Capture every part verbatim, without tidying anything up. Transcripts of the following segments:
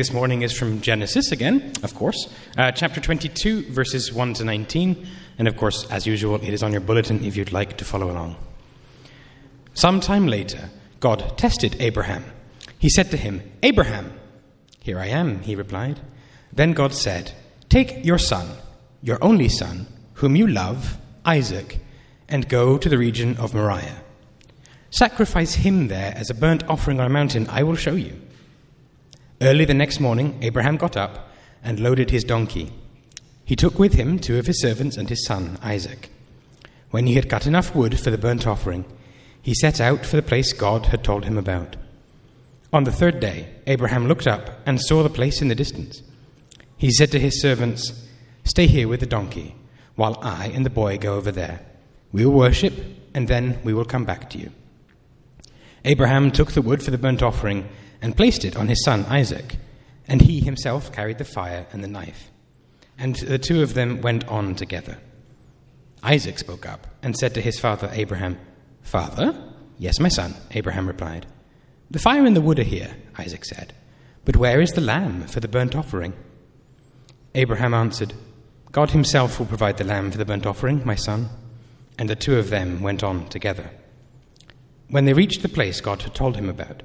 This morning is from Genesis again, of course, uh, chapter twenty-two, verses one to nineteen, and of course, as usual, it is on your bulletin if you'd like to follow along. Some time later, God tested Abraham. He said to him, "Abraham." "Here I am," he replied. Then God said, "Take your son, your only son, whom you love, Isaac, and go to the region of Moriah. Sacrifice him there as a burnt offering on a mountain I will show you." Early the next morning, Abraham got up and loaded his donkey. He took with him two of his servants and his son, Isaac. When he had cut enough wood for the burnt offering, he set out for the place God had told him about. On the third day, Abraham looked up and saw the place in the distance. He said to his servants, "Stay here with the donkey, while I and the boy go over there. We will worship, and then we will come back to you." Abraham took the wood for the burnt offering and placed it on his son Isaac, and he himself carried the fire and the knife. And the two of them went on together. Isaac spoke up and said to his father Abraham, "Father?" "Yes, my son," Abraham replied. "The fire and the wood are here," Isaac said, "but where is the lamb for the burnt offering?" Abraham answered, "God himself will provide the lamb for the burnt offering, my son." And the two of them went on together. When they reached the place God had told him about,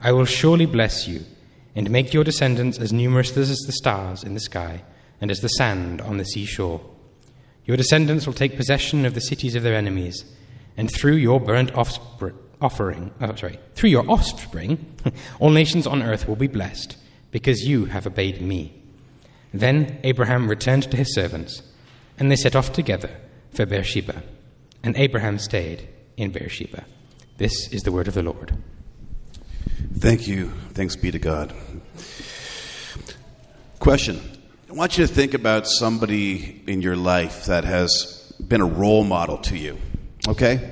I will surely bless you and make your descendants as numerous as the stars in the sky and as the sand on the seashore. Your descendants will take possession of the cities of their enemies, and through your burnt offspr- offering, oh, sorry, through your offspring, all nations on earth will be blessed, because you have obeyed me." Then Abraham returned to his servants, and they set off together for Beersheba, and Abraham stayed in Beersheba. This is the word of the Lord. Thank you. Thanks be to God. Question. I want you to think about somebody in your life that has been a role model to you, okay?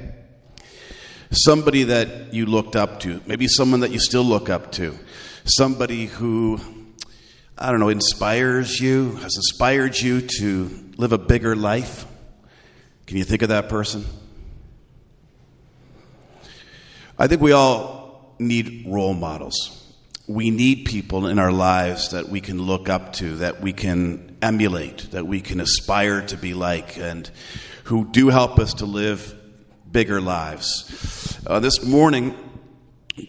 Somebody that you looked up to, maybe someone that you still look up to, somebody who, I don't know, inspires you, has inspired you to live a bigger life. Can you think of that person? I think we all need role models. We need people in our lives that we can look up to, that we can emulate, that we can aspire to be like, and who do help us to live bigger lives. Uh, this morning,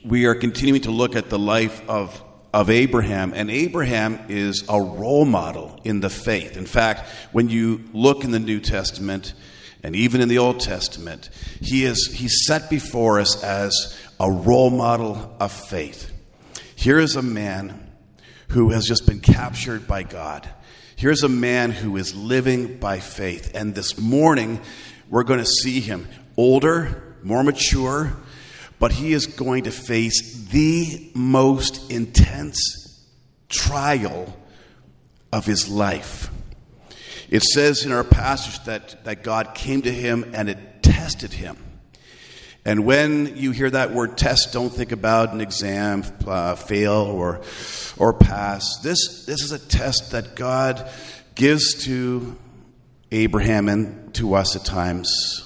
we are continuing to look at the life of, of Abraham, and Abraham is a role model in the faith. In fact, when you look in the New Testament, and even in the Old Testament, he is he's set before us as a role model of faith. Here is a man who has just been captured by God. Here's a man who is living by faith. And this morning, we're going to see him older, more mature, but he is going to face the most intense trial of his life. It says in our passage that, that God came to him and it tested him. And when you hear that word test, don't think about an exam, uh, fail or or pass. This, this is a test that God gives to Abraham and to us at times.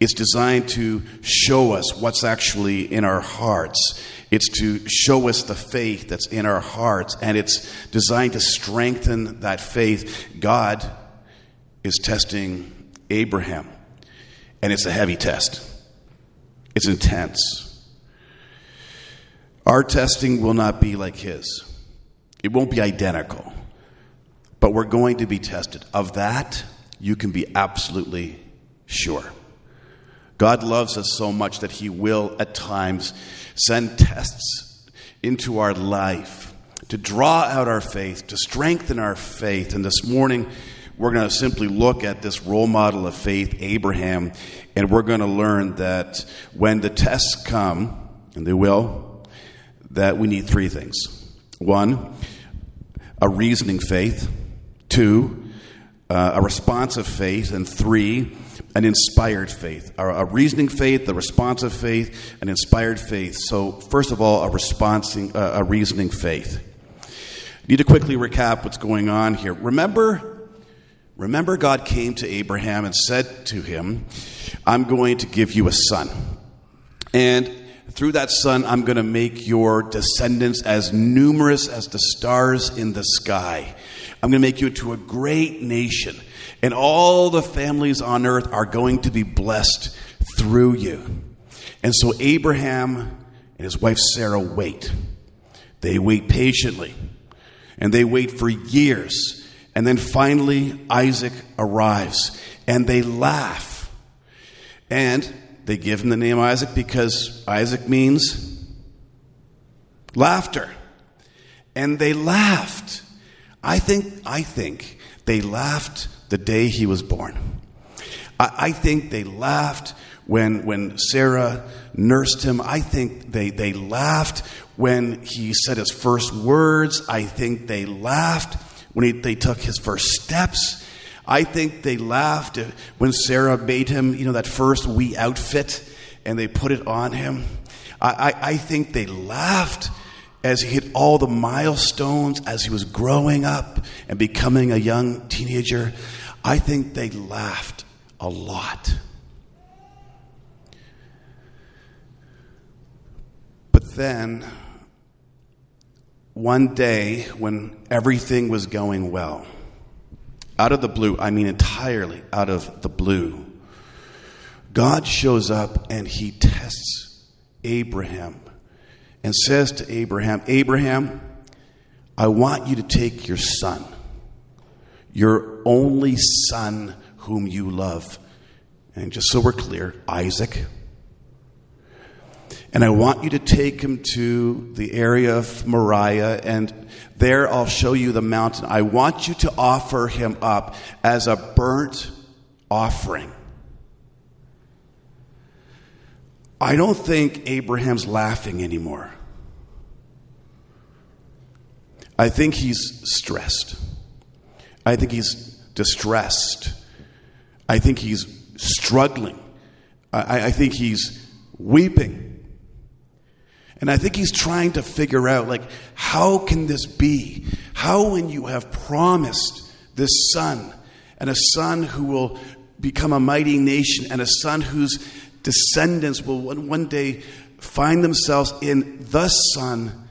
It's designed to show us what's actually in our hearts. It's to show us the faith that's in our hearts, and it's designed to strengthen that faith. God is testing Abraham, and it's a heavy test. It's intense. Our testing will not be like his. It won't be identical, but we're going to be tested. Of that, you can be absolutely sure. God loves us so much that he will at times send tests into our life to draw out our faith, to strengthen our faith. And this morning, we're going to simply look at this role model of faith, Abraham, and we're going to learn that when the tests come, and they will, that we need three things. One, a reasoning faith. Two, uh, a responsive faith. And three, an inspired faith. A, a reasoning faith, a responsive faith, an inspired faith. So first of all, a, responsing, uh, a reasoning faith. Need to quickly recap what's going on here. Remember... Remember, God came to Abraham and said to him, I'm going to give you a son. And through that son, I'm going to make your descendants as numerous as the stars in the sky. I'm going to make you into a great nation. And all the families on earth are going to be blessed through you. And so Abraham and his wife Sarah wait. They wait patiently. And they wait for years. And then finally, Isaac arrives, and they laugh. And they give him the name Isaac because Isaac means laughter. And they laughed. I think I think they laughed the day he was born. I, I think they laughed when when Sarah nursed him. I think they, they laughed when he said his first words. I think they laughed when he, they took his first steps. I think they laughed when Sarah made him, you know, that first wee outfit, and they put it on him. I, I, I think they laughed as he hit all the milestones, as he was growing up and becoming a young teenager. I think they laughed a lot. But then... one day when everything was going well, out of the blue, I mean entirely out of the blue, God shows up and he tests Abraham and says to Abraham, Abraham, I want you to take your son, your only son whom you love. And just so we're clear, Isaac. And I want you to take him to the area of Moriah, and there I'll show you the mountain. I want you to offer him up as a burnt offering. I don't think Abraham's laughing anymore. I think he's stressed. I think he's distressed. I think he's struggling. I, I think he's weeping. And I think he's trying to figure out, like, how can this be? How, when you have promised this son, and a son who will become a mighty nation, and a son whose descendants will one day find themselves in the son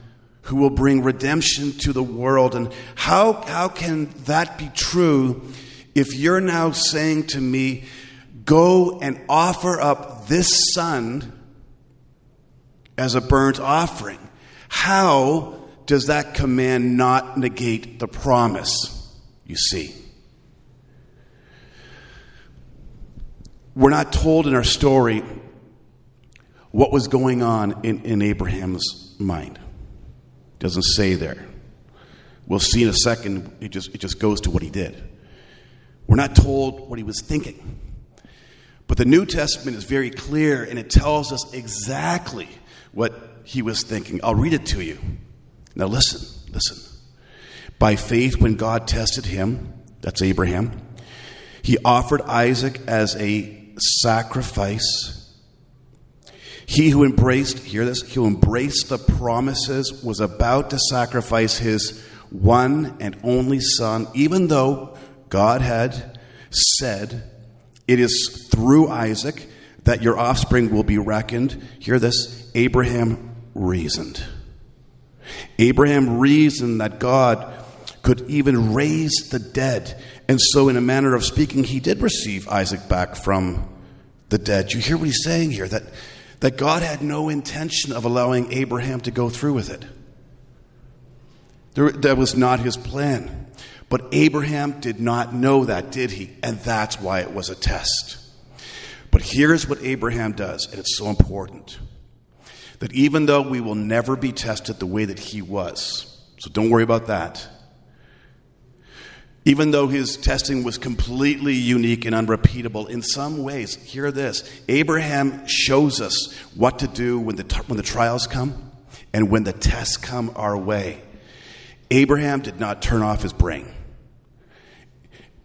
who will bring redemption to the world. And how, how can that be true if you're now saying to me, go and offer up this son as a burnt offering? How does that command not negate the promise? You see, we're not told in our story what was going on in, in Abraham's mind. It doesn't say there. We'll see in a second. It just it just goes to what he did. We're not told what he was thinking. But the New Testament is very clear, and it tells us exactly what he was thinking. I'll read it to you. Now listen, listen. By faith, when God tested him, that's Abraham, he offered Isaac as a sacrifice. He who embraced, hear this, he who embraced the promises was about to sacrifice his one and only son, even though God had said, it is through Isaac that your offspring will be reckoned. Hear this. Abraham reasoned. Abraham reasoned that God could even raise the dead. And so in a manner of speaking, he did receive Isaac back from the dead. You hear what he's saying here? That, that God had no intention of allowing Abraham to go through with it. There, that was not his plan. But Abraham did not know that, did he? And that's why it was a test. But here's what Abraham does, and it's so important. That even though we will never be tested the way that he was, so don't worry about that. Even though his testing was completely unique and unrepeatable, in some ways, hear this, Abraham shows us what to do when the, when the trials come and when the tests come our way. Abraham did not turn off his brain.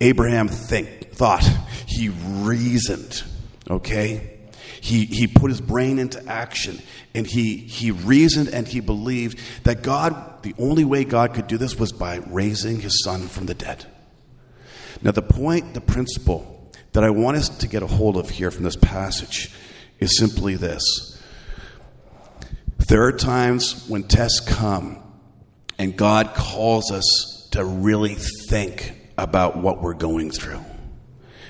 Abraham think, thought. He reasoned, okay? He he put his brain into action, and he, he reasoned and he believed that God, the only way God could do this was by raising his son from the dead. Now the point, the principle that I want us to get a hold of here from this passage is simply this. There are times when tests come, and God calls us to really think about what we're going through.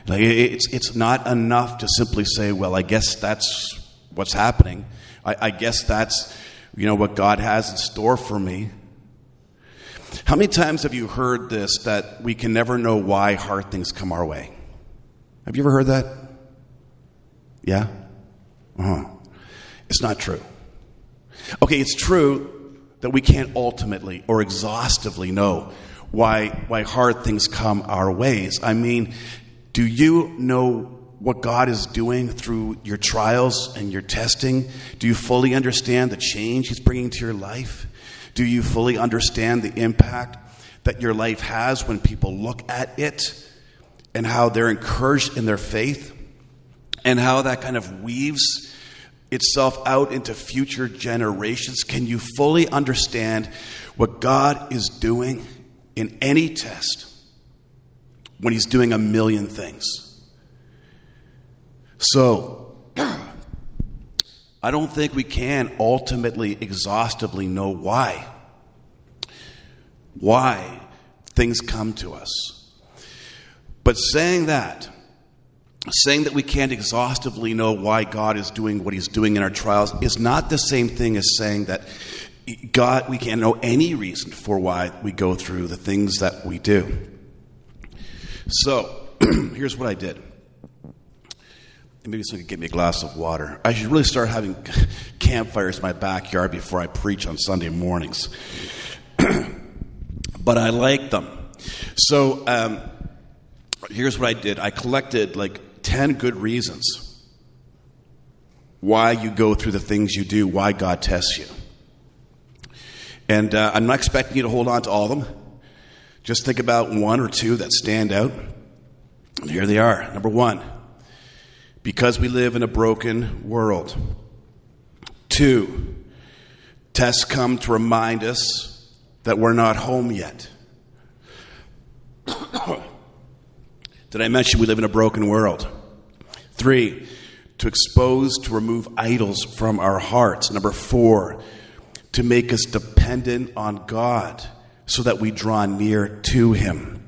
Like it's it's not enough to simply say, well, I guess that's what's happening. I, I guess that's, you know, what God has in store for me. How many times have you heard this, that we can never know why hard things come our way? Have you ever heard that? Yeah? Uh-huh. It's not true. Okay, it's true that we can't ultimately or exhaustively know why why hard things come our ways. I mean, do you know what God is doing through your trials and your testing? Do you fully understand the change he's bringing to your life? Do you fully understand the impact that your life has when people look at it and how they're encouraged in their faith and how that kind of weaves itself out into future generations? Can you fully understand what God is doing in any test? When he's doing a million things. So, I don't think we can ultimately, exhaustively know why. Why things come to us. But saying that, saying that we can't exhaustively know why God is doing what he's doing in our trials is not the same thing as saying that God, we can't know any reason for why we go through the things that we do. So, here's what I did. Maybe someone could get me a glass of water. I should really start having campfires in my backyard before I preach on Sunday mornings. But I like them. So, um, here's what I did. I collected like ten good reasons why you go through the things you do, why God tests you. And uh, I'm not expecting you to hold on to all of them. Just think about one or two that stand out. And here they are. Number one, because we live in a broken world. Two, tests come to remind us that we're not home yet. Did I mention we live in a broken world? Three, to expose, to remove idols from our hearts. Number four, to make us dependent on God, so that we draw near to him.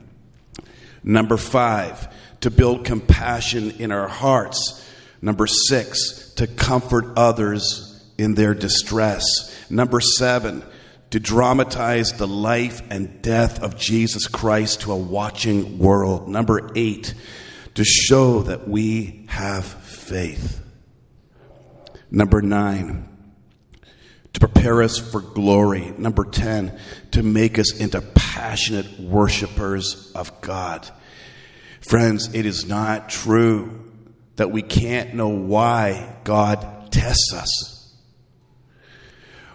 Number five, to build compassion in our hearts. Number six, to comfort others in their distress. Number seven, to dramatize the life and death of Jesus Christ to a watching world. Number eight, to show that we have faith. Number nine, to prepare us for glory. Number ten, to make us into passionate worshipers of God. Friends, it is not true that we can't know why God tests us.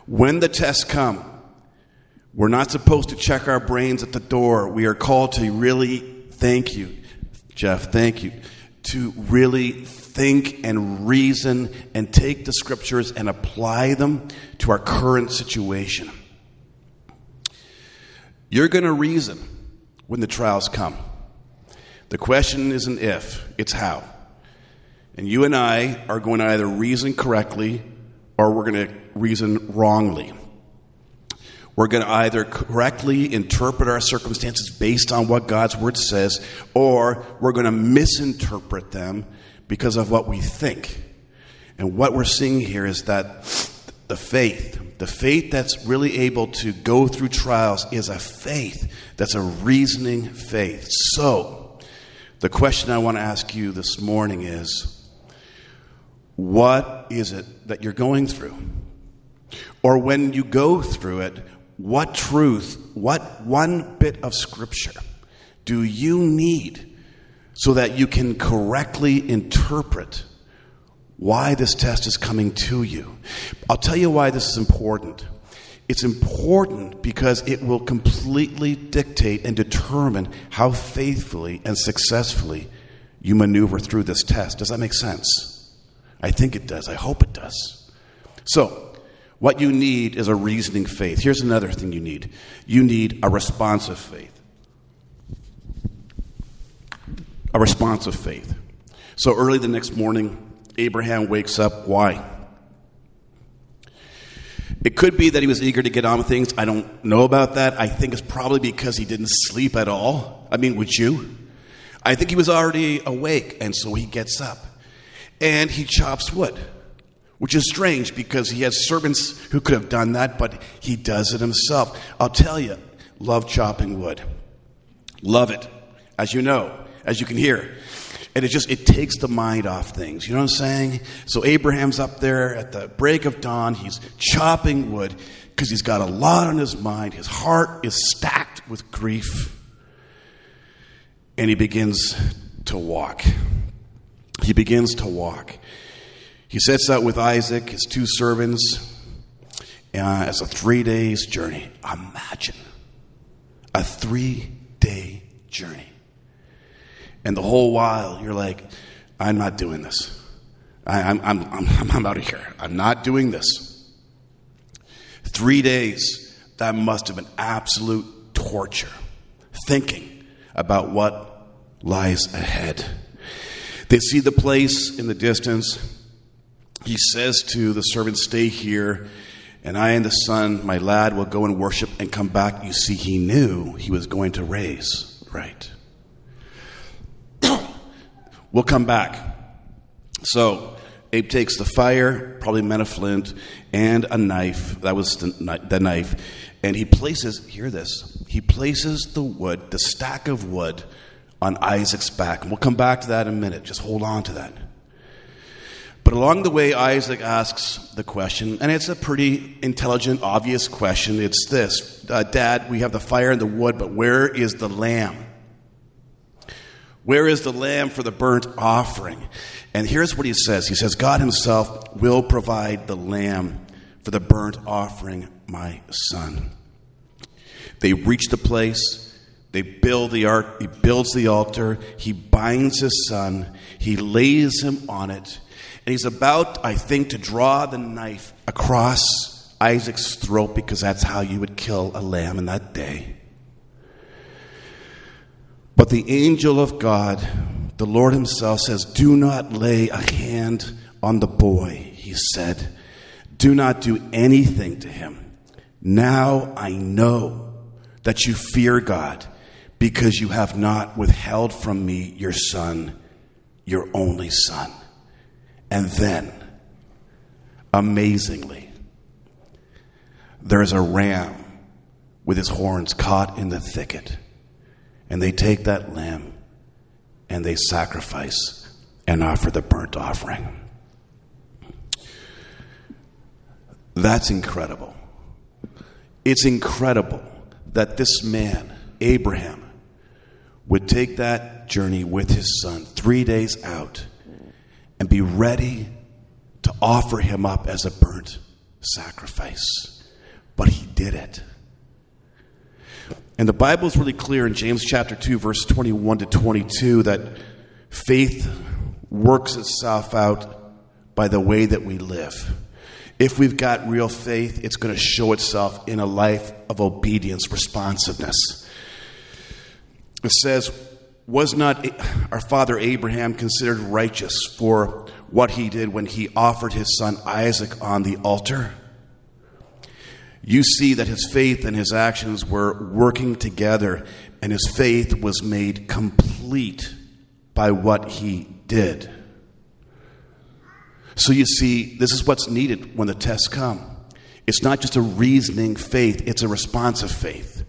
When the tests come, we're not supposed to check our brains at the door. We are called to really, thank you, Jeff, thank you, to really think and reason and take the scriptures and apply them to our current situation. You're going to reason when the trials come. The question isn't if, it's how. And you and I are going to either reason correctly or we're going to reason wrongly. We're going to either correctly interpret our circumstances based on what God's word says, or we're going to misinterpret them because of what we think. And what we're seeing here is that the faith, The faith that's really able to go through trials is a faith that's a reasoning faith. So the question I want to ask you this morning is, what is it that you're going through? Or when you go through it, what truth, what one bit of scripture do you need so that you can correctly interpret why this test is coming to you? I'll tell you why this is important. It's important because it will completely dictate and determine how faithfully and successfully you maneuver through this test. Does that make sense? I think it does. I hope it does. So, what you need is a reasoning faith. Here's another thing you need. You need a responsive faith. A responsive faith. So early the next morning, Abraham wakes up. Why? It could be that he was eager to get on with things. I don't know about that. I think it's probably because he didn't sleep at all. I mean, would you? I think he was already awake, and so he gets up. And he chops wood, which is strange because he has servants who could have done that, but he does it himself. I'll tell you, love chopping wood. Love it, as you know, as you can hear. And it just, it takes the mind off things. You know what I'm saying? So Abraham's up there at the break of dawn. He's chopping wood because he's got a lot on his mind. His heart is stacked with grief. And he begins to walk. He begins to walk. He sets out with Isaac, his two servants, uh, as a three days journey. Imagine a three day journey. And the whole while, you're like, I'm not doing this. I, I'm, I'm, I'm, I'm out of here. I'm not doing this. Three days, that must have been absolute torture, thinking about what lies ahead. They see the place in the distance. He says to the servant, stay here, and I and the son, my lad, will go and worship and come back. You see, he knew he was going to raise, right? We'll come back. So Abe takes the fire, probably met a flint, and a knife. That was the, the knife. And he places, hear this, he places the wood, the stack of wood, on Isaac's back. And we'll come back to that in a minute. Just hold on to that. But along the way, Isaac asks the question, and it's a pretty intelligent, obvious question. It's this, uh, Dad, we have the fire and the wood, but where is the lamb? Where is the lamb for the burnt offering? And here's what he says. He says, God himself will provide the lamb for the burnt offering, my son. They reach the place. They build the ark. He builds the altar. He binds his son. He lays him on it. And he's about, I think, to draw the knife across Isaac's throat, because that's how you would kill a lamb in that day. But the angel of God, the Lord himself, says, do not lay a hand on the boy, he said. Do not do anything to him. Now I know that you fear God, because you have not withheld from me your son, your only son. And then, amazingly, there is a ram with his horns caught in the thicket. And they take that lamb and they sacrifice and offer the burnt offering. That's incredible. It's incredible that this man, Abraham, would take that journey with his son three days out and be ready to offer him up as a burnt sacrifice. But he did it. And the Bible is really clear in James chapter two, verse twenty-one to twenty-two, that faith works itself out by the way that we live. If we've got real faith, it's going to show itself in a life of obedience, responsiveness. It says, was not our father Abraham considered righteous for what he did when he offered his son Isaac on the altar? You see that his faith and his actions were working together, and his faith was made complete by what he did. So you see, this is what's needed when the tests come. It's not just a reasoning faith. It's a responsive faith.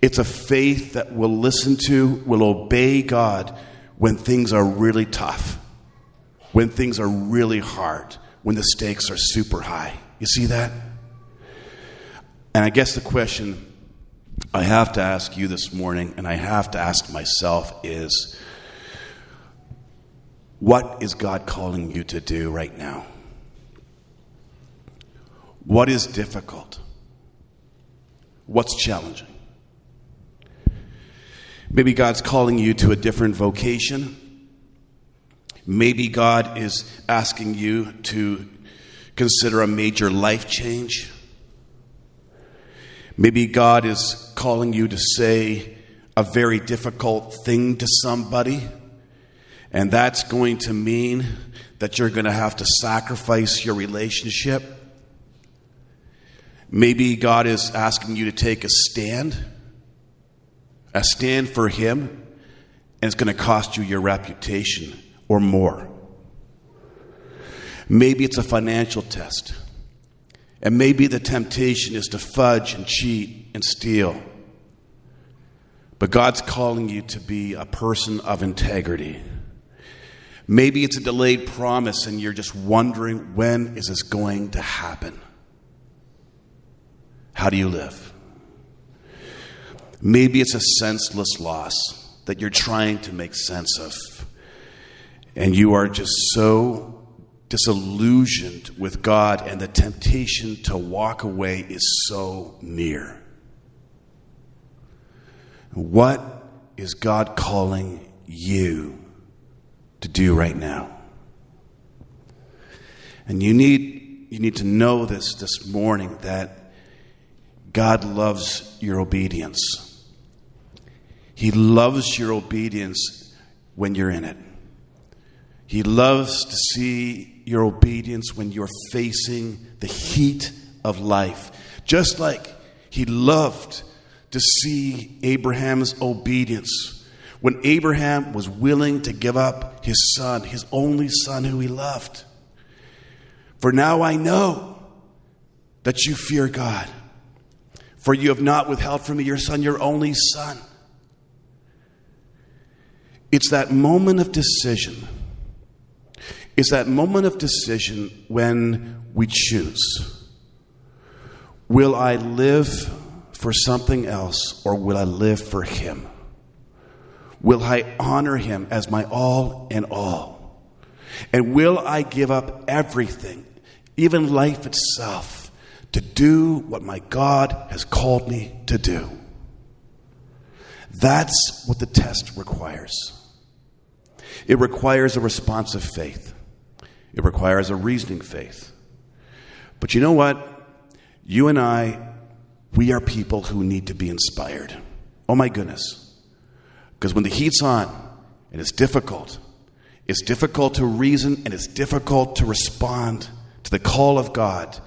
It's a faith that will listen to, will obey God when things are really tough, when things are really hard, when the stakes are super high. You see that? And I guess the question I have to ask you this morning, and I have to ask myself, is what is God calling you to do right now? What is difficult? What's challenging? Maybe God's calling you to a different vocation. Maybe God is asking you to consider a major life change. Maybe God is calling you to say a very difficult thing to somebody, and that's going to mean that you're going to have to sacrifice your relationship. Maybe God is asking you to take a stand. A stand for him, and it's going to cost you your reputation or more. Maybe it's a financial test, and maybe the temptation is to fudge and cheat and steal. But God's calling you to be a person of integrity. Maybe it's a delayed promise, and you're just wondering, when is this going to happen? How do you live? Maybe it's a senseless loss that you're trying to make sense of, and you are just so disillusioned with God, and the temptation to walk away is so near. What is God calling you to do right now? And you need you need to know this this morning, that God loves your obedience. He loves your obedience when you're in it. He loves to see your obedience when you're facing the heat of life. Just like he loved to see Abraham's obedience when Abraham was willing to give up his son, his only son who he loved. For now I know that you fear God, for you have not withheld from me your son, your only son. It's that moment of decision. It's that moment of decision when we choose. Will I live for something else, or will I live for him? Will I honor him as my all in all? And will I give up everything, even life itself, to do what my God has called me to do? That's what the test requires. It requires a responsive faith. It requires a reasoning faith. But you know what? You and I, we are people who need to be inspired. Oh my goodness. Because when the heat's on and it's difficult, it's difficult to reason and it's difficult to respond to the call of God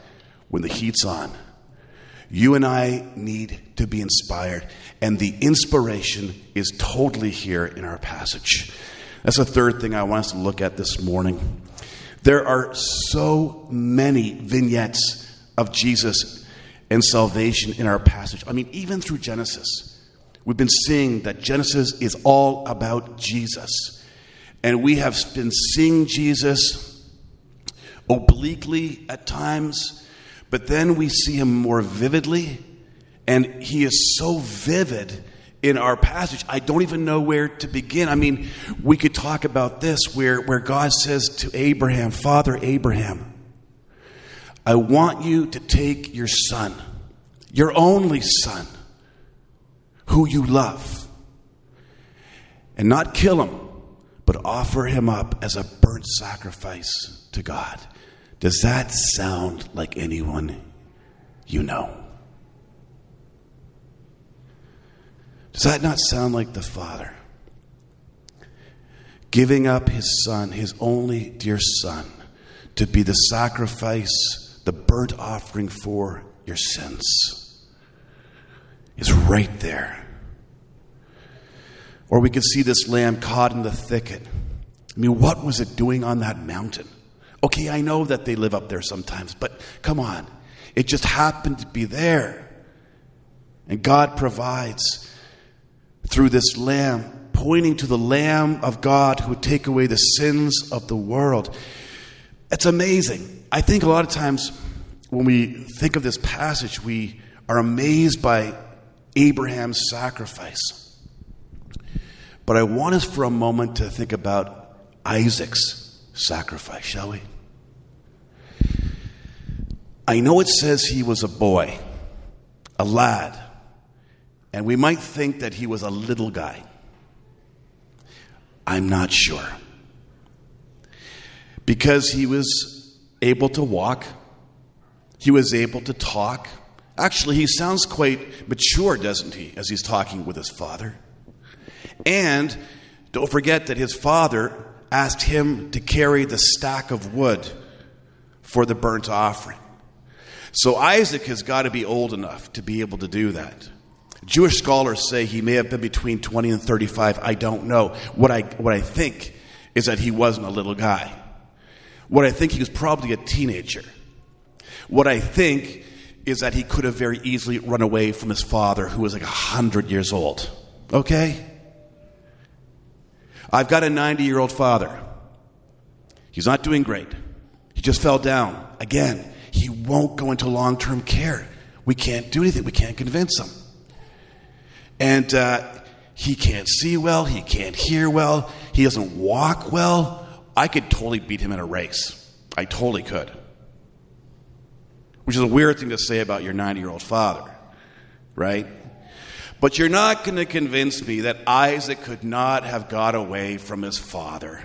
when the heat's on. You and I need to be inspired, and the inspiration is totally here in our passage. That's the third thing I want us to look at this morning. There are so many vignettes of Jesus and salvation in our passage. I mean, even through Genesis, we've been seeing that Genesis is all about Jesus. And we have been seeing Jesus obliquely at times, but then we see him more vividly, and he is so vivid in our passage, I don't even know where to begin. I mean, we could talk about this, where, where God says to Abraham, Father Abraham, I want you to take your son, your only son, who you love, and not kill him, but offer him up as a burnt sacrifice to God. Does that sound like anyone you know? Does that not sound like the Father? Giving up his son, his only dear son, to be the sacrifice, the burnt offering for your sins, is right there. Or we could see this lamb caught in the thicket. I mean, what was it doing on that mountain? Okay, I know that they live up there sometimes, but come on. It just happened to be there. And God provides through this lamb, pointing to the Lamb of God who would take away the sins of the world. It's amazing. I think a lot of times when we think of this passage, we are amazed by Abraham's sacrifice. But I want us for a moment to think about Isaac's sacrifice, shall we? I know it says he was a boy, a lad, and we might think that he was a little guy. I'm not sure. Because he was able to walk, he was able to talk. Actually, he sounds quite mature, doesn't he, as he's talking with his father? And don't forget that his father asked him to carry the stack of wood for the burnt offering. So Isaac has got to be old enough to be able to do that. Jewish scholars say he may have been between twenty and thirty-five. I don't know. What I, what I think is that he wasn't a little guy. What I think, he was probably a teenager. What I think is that he could have very easily run away from his father, who was like one hundred years old. Okay? I've got a ninety-year-old father. He's not doing great. He just fell down. Again, he won't go into long-term care. We can't do anything. We can't convince him. And uh, he can't see well. He can't hear well. He doesn't walk well. I could totally beat him in a race. I totally could. Which is a weird thing to say about your ninety-year-old father, right? But you're not going to convince me that Isaac could not have got away from his father.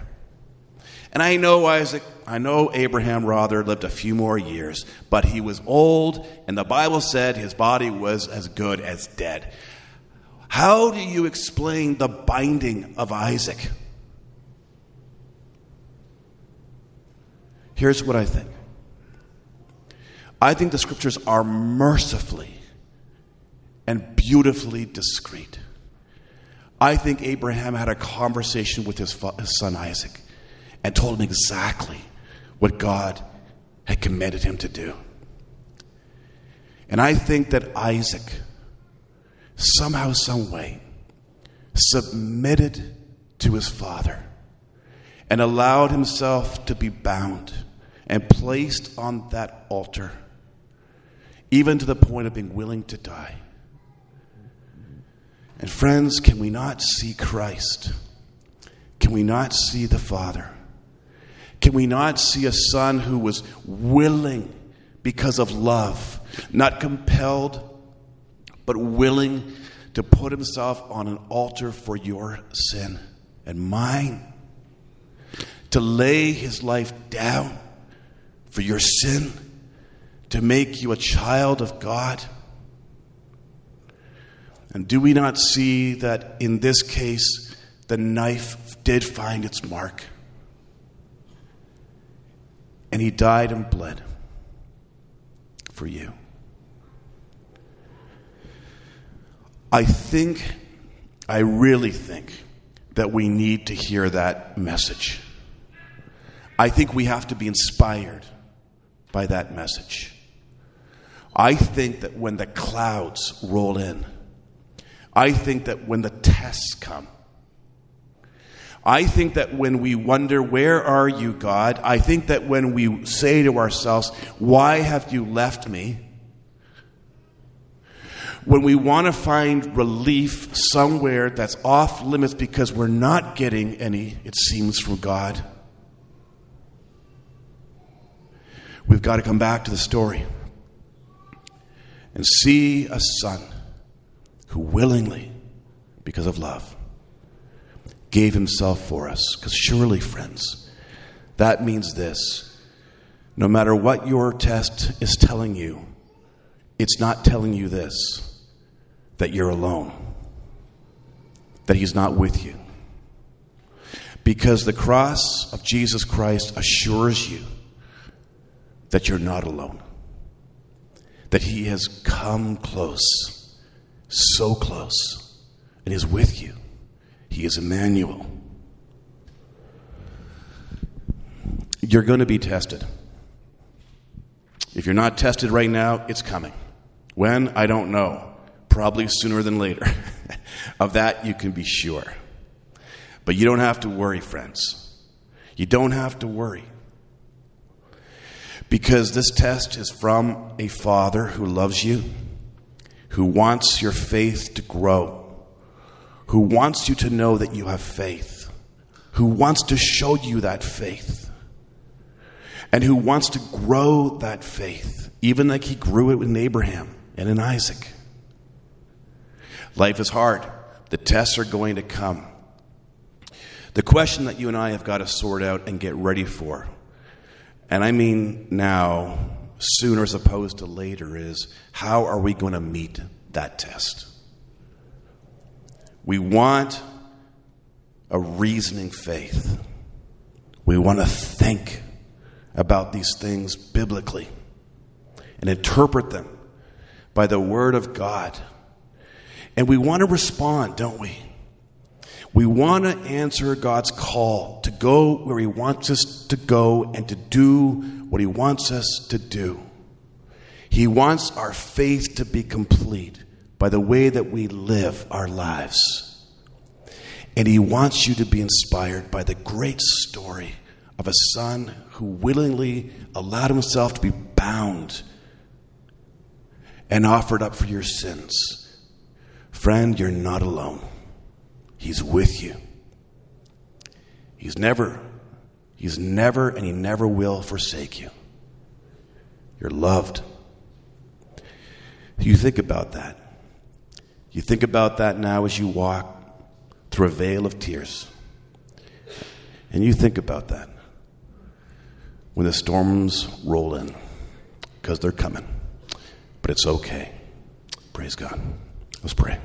And I know Isaac, I know Abraham rather lived a few more years, but he was old, and the Bible said his body was as good as dead. How do you explain the binding of Isaac? Here's what I think. I think the scriptures are mercifully and beautifully discreet. I think Abraham had a conversation with his, fa- his son Isaac and told him exactly what God had commanded him to do. And I think that Isaac somehow, some way, submitted to his father and allowed himself to be bound and placed on that altar, even to the point of being willing to die. And friends, can we not see Christ? Can we not see the Father? Can we not see a son who was willing because of love, not compelled, but willing to put himself on an altar for your sin and mine, to lay his life down for your sin, to make you a child of God? And do we not see that in this case, the knife did find its mark? And he died and bled for you. I think, I really think that we need to hear that message. I think we have to be inspired by that message. I think that when the clouds roll in, I think that when the tests come, I think that when we wonder, where are you, God? I think that when we say to ourselves, why have you left me? When we want to find relief somewhere that's off limits because we're not getting any, it seems, from God, we've got to come back to the story and see a son who willingly, because of love, gave himself for us. Because surely, friends, that means this. No matter what your test is telling you, it's not telling you this, that you're alone, that he's not with you. Because the cross of Jesus Christ assures you that you're not alone, that he has come close, so close, and is with you. He is Emmanuel. You're going to be tested. If you're not tested right now, it's coming. When? I don't know. Probably sooner than later. Of that, you can be sure. But you don't have to worry, friends. You don't have to worry. Because this test is from a Father who loves you, who wants your faith to grow, who wants you to know that you have faith, who wants to show you that faith, and who wants to grow that faith, even like he grew it in Abraham and in Isaac. Life is hard. The tests are going to come. The question that you and I have got to sort out and get ready for, and I mean now, sooner as opposed to later, is how are we going to meet that test? We want a reasoning faith. We want to think about these things biblically and interpret them by the Word of God. And we want to respond, don't we? We want to answer God's call to go where he wants us to go and to do what he wants us to do. He wants our faith to be complete by the way that we live our lives. And he wants you to be inspired by the great story of a son who willingly allowed himself to be bound and offered up for your sins. Friend, you're not alone. He's with you. He's never, he's never, and he never will forsake you. You're loved. You think about that. You think about that now as you walk through a veil of tears. And you think about that when the storms roll in, because they're coming. But it's okay. Praise God. Let's pray.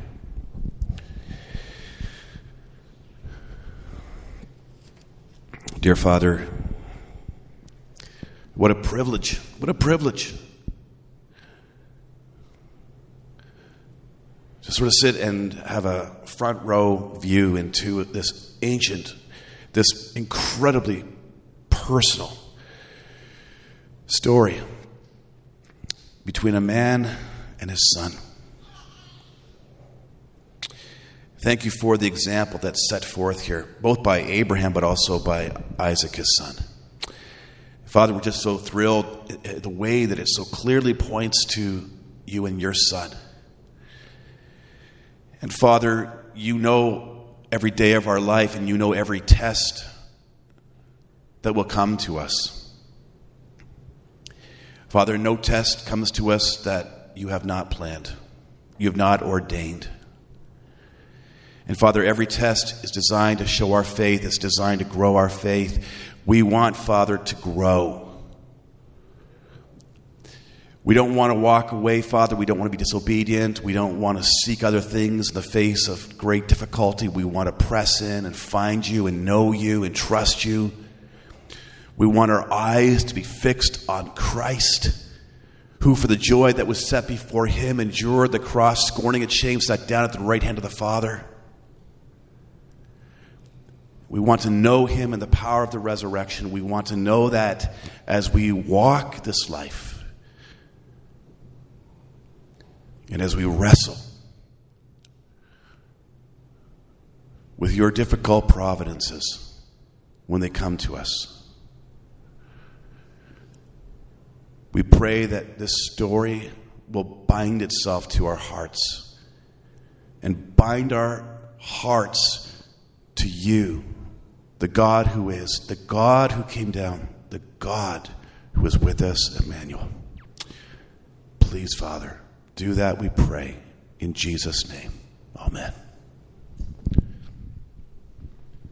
Dear Father, what a privilege, what a privilege to sort of sit and have a front row view into this ancient, this incredibly personal story between a man and his son. Thank you for the example that's set forth here, both by Abraham, but also by Isaac, his son. Father, we're just so thrilled at the way that it so clearly points to you and your son. And Father, you know every day of our life, and you know every test that will come to us. Father, no test comes to us that you have not planned, you have not ordained. And Father, every test is designed to show our faith. It's designed to grow our faith. We want, Father, to grow. We don't want to walk away, Father. We don't want to be disobedient. We don't want to seek other things in the face of great difficulty. We want to press in and find you and know you and trust you. We want our eyes to be fixed on Christ, who for the joy that was set before him endured the cross, scorning its shame, sat down at the right hand of the Father. We want to know him and the power of the resurrection. We want to know that as we walk this life and as we wrestle with your difficult providences when they come to us. We pray that this story will bind itself to our hearts and bind our hearts to you. The God who is, the God who came down, the God who is with us, Emmanuel. Please, Father, do that, we pray, in Jesus' name. Amen.